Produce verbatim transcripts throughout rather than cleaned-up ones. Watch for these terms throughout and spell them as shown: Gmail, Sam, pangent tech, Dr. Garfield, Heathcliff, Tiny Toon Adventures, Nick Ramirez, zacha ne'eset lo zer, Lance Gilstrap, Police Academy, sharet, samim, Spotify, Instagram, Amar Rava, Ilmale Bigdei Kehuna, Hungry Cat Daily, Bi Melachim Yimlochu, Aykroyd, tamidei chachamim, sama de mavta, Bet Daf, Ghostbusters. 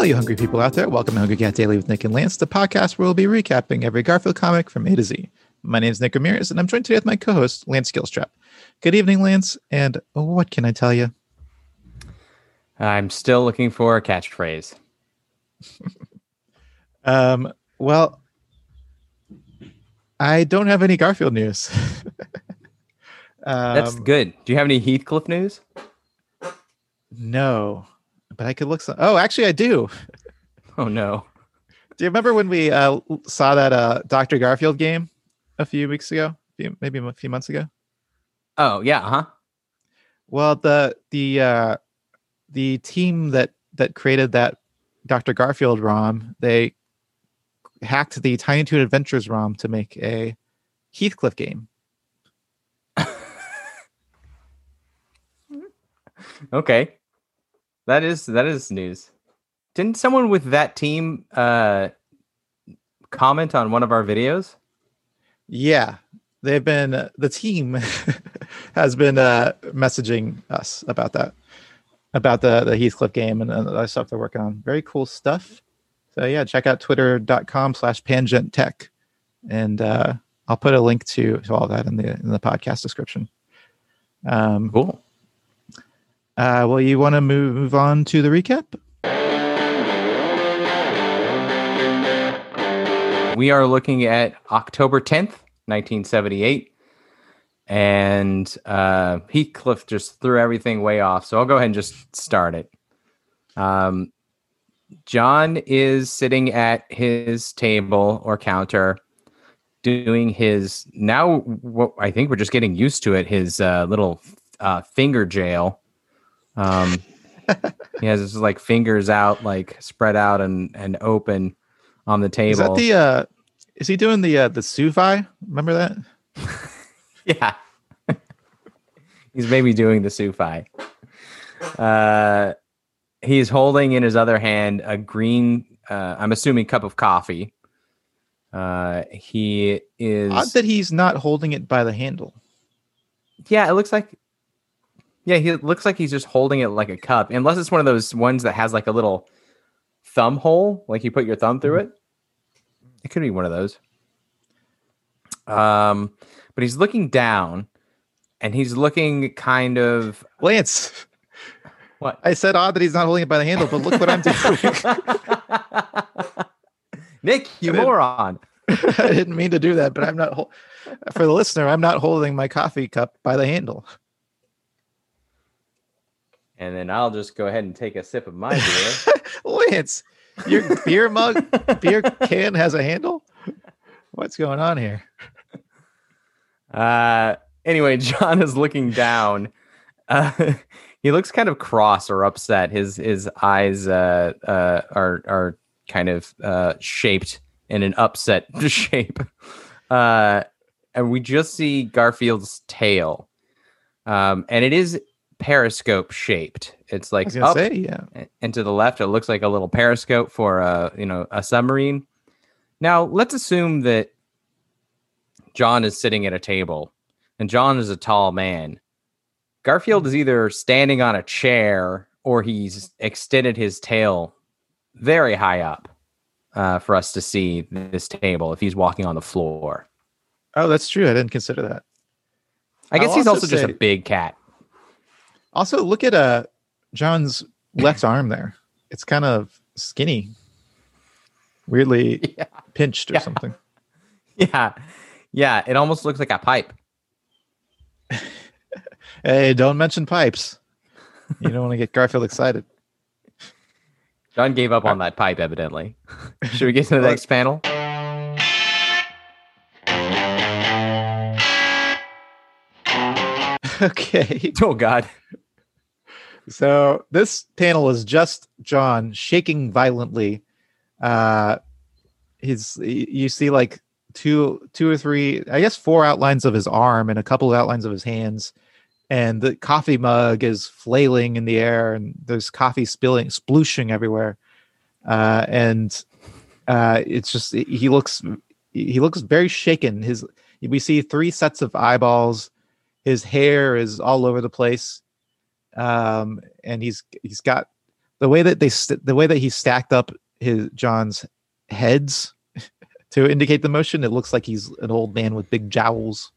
Hello, you hungry people out there. Welcome to Hungry Cat Daily with Nick and Lance, the podcast where we'll be recapping every Garfield comic from A to Z. My name is Nick Ramirez, and I'm joined today with my co-host, Lance Gilstrap. Good evening, Lance, and what can I tell you? I'm still looking for a catchphrase. um. Well, I don't have any Garfield news. um, That's good. Do you have any Heathcliff news? No. But I could look. So- oh, actually, I do. Oh, no. Do you remember when we uh, saw that uh, Doctor Garfield game a few weeks ago? Maybe a few months ago. Oh, yeah. Huh. Well, the the uh, the team that that created that Doctor Garfield ROM, they hacked the Tiny Toon Adventures ROM to make a Heathcliff game. Okay. That is that is news. Didn't someone with that team uh, comment on one of our videos? Yeah, they've been the team has been uh, messaging us about that, about the, the Heathcliff game and other stuff they're working on. Very cool stuff. So yeah, check out twitter dot com slash pangent tech, and uh, I'll put a link to, to all that in the in the podcast description. Um, cool. Uh, well, you want to move move on to the recap? We are looking at October tenth, nineteen seventy-eight. And uh, Heathcliff just threw everything way off. So I'll go ahead and just start it. Um, John is sitting at his table or counter doing his, now what I think we're just getting used to it, his uh, little uh, finger jail. Um, he has his like fingers out, like spread out and, and open on the table. Is that the, uh, is he doing the, uh, the suvi? Remember that? Yeah. He's maybe doing the suvi. Uh, he's holding in his other hand a green, uh, I'm assuming cup of coffee. Uh, he is. Odd that he's not holding it by the handle. Yeah. It looks like. Yeah, he looks like he's just holding it like a cup, unless it's one of those ones that has like a little thumb hole, like you put your thumb through it. It could be one of those. Um, but he's looking down, and he's looking kind of... Lance! What? I said odd that he's not holding it by the handle, but look what I'm doing. Nick, you I moron! Didn't, I didn't mean to do that, but I'm not... Hol- For the listener, I'm not holding my coffee cup by the handle. And then I'll just go ahead and take a sip of my beer. Lance, your beer mug, beer can has a handle? What's going on here? Uh, anyway, John is looking down. Uh, he looks kind of cross or upset. His his eyes uh, uh, are are kind of uh, shaped in an upset shape. Uh, and we just see Garfield's tail. Um, and it is... periscope shaped. It's like up say, yeah. and to the left. It looks like a little periscope for a you know a submarine. Now let's assume that John is sitting at a table, and John is a tall man. Garfield is either standing on a chair or he's extended his tail very high up uh, for us to see this table. If he's walking on the floor. Oh, that's true. I didn't consider that. I guess I'll he's also, also say- just a big cat. Also, look at uh, John's left arm there. It's kind of skinny. Weirdly yeah. pinched or yeah. something. Yeah. Yeah. It almost looks like a pipe. Hey, don't mention pipes. You don't want to get Garfield excited. John gave up on that pipe, evidently. Should we get to the next panel? Okay. Oh, God. So this panel is just John shaking violently. Uh, his you see like two, two or three, I guess four outlines of his arm and a couple of outlines of his hands, and the coffee mug is flailing in the air, and there's coffee spilling, splooshing everywhere, uh, and uh, it's just he looks he looks very shaken. His we see three sets of eyeballs. His hair is all over the place, um, and he's he's got the way that they st- the way that he stacked up his John's heads to indicate the motion, it looks like he's an old man with big jowls,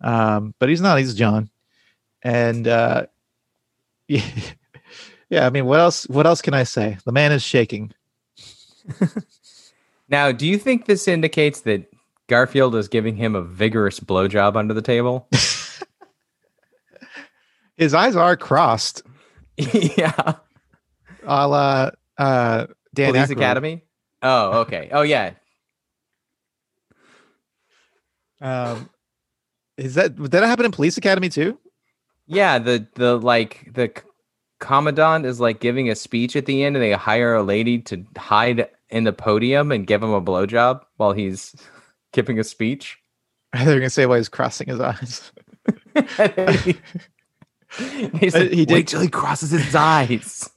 um, but he's not. He's John, and uh, yeah, yeah. I mean, what else? What else can I say? The man is shaking. Now, do you think this indicates that Garfield is giving him a vigorous blowjob under the table? His eyes are crossed. Yeah. A la uh, Dan Police Aykroyd. Academy? Oh, okay. Oh, yeah. Um, is that did that happen in Police Academy too? Yeah, the the like the commandant is like giving a speech at the end, and they hire a lady to hide in the podium and give him a blowjob while he's giving a speech. They're gonna say why he's crossing his eyes. he, he, said, he did. Wait till he crosses his eyes.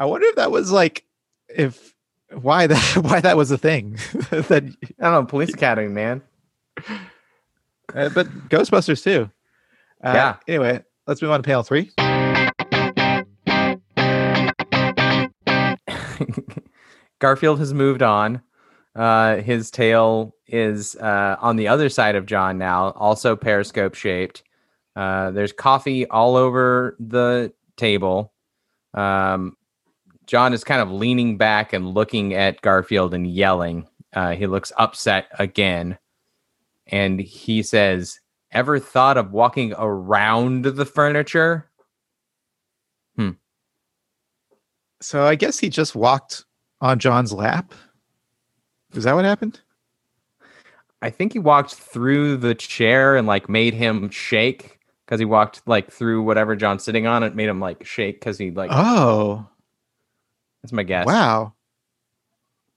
I wonder if that was like if. Why that? Why that was a thing? That I don't know. Police Academy, man. Uh, but Ghostbusters too. Uh, yeah. Anyway, let's move on to panel three. Garfield has moved on. Uh, his tail is uh, on the other side of John now, also periscope shaped. Uh, there's coffee all over the table. Um. John is kind of leaning back and looking at Garfield and yelling. Uh, he looks upset again. And he says, ever thought of walking around the furniture? Hmm. So I guess he just walked on John's lap. Is that what happened? I think he walked through the chair and like made him shake because he walked like through whatever John's sitting on. It made him like shake because he like... Oh. That's my guess. Wow.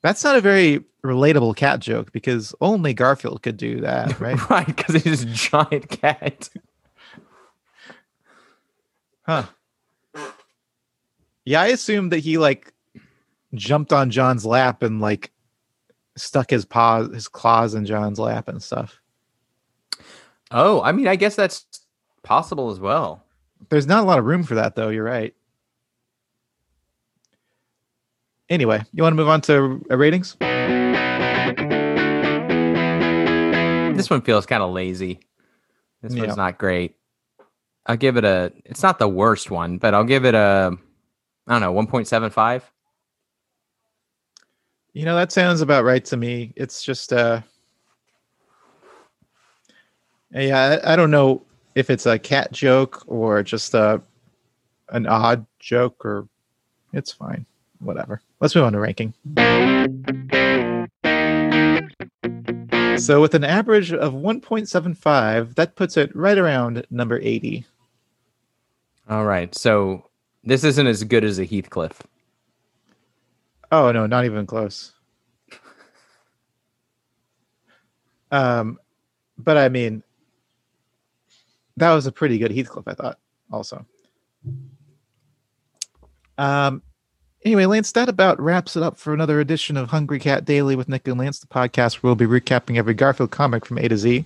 That's not a very relatable cat joke because only Garfield could do that, right? Right, because he's a giant cat. Huh. Yeah, I assume that he like jumped on John's lap and like stuck his paws, his claws in John's lap and stuff. Oh, I mean, I guess that's possible as well. There's not a lot of room for that, though. You're right. Anyway, you want to move on to uh, ratings? This one feels kind of lazy. This yeah. one's not great. I'll give it a... It's not the worst one, but I'll give it a... I don't know, one point seven five? You know, that sounds about right to me. It's just... Uh, yeah, I, I don't know if it's a cat joke or just a, an odd joke or... It's fine. Whatever. Let's move on to ranking. So with an average of one point seven five, that puts it right around number eighty. All right. So this isn't as good as a Heathcliff. Oh, no, not even close. um, but I mean, that was a pretty good Heathcliff, I thought, also. Um, Anyway, Lance, that about wraps it up for another edition of Hungry Cat Daily with Nick and Lance, the podcast where we'll be recapping every Garfield comic from A to Z.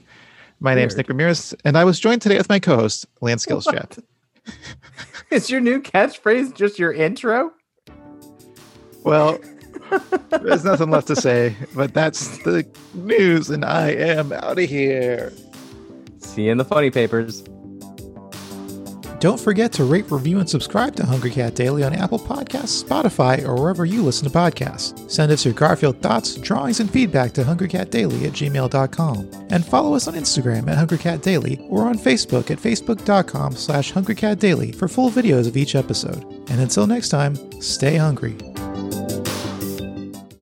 My name's Nick Ramirez, and I was joined today with my co-host, Lance Gilstrap. Is your new catchphrase just your intro? Well, there's nothing left to say, but that's the news, and I am out of here. See you in the funny papers. Don't forget to rate, review, and subscribe to Hungry Cat Daily on Apple Podcasts, Spotify, or wherever you listen to podcasts. Send us your Garfield thoughts, drawings, and feedback to hungrycatdaily at gmail dot com. And follow us on Instagram at hungrycatdaily or on Facebook at facebook dot com slash hungrycatdaily for full videos of each episode. And until next time, stay hungry.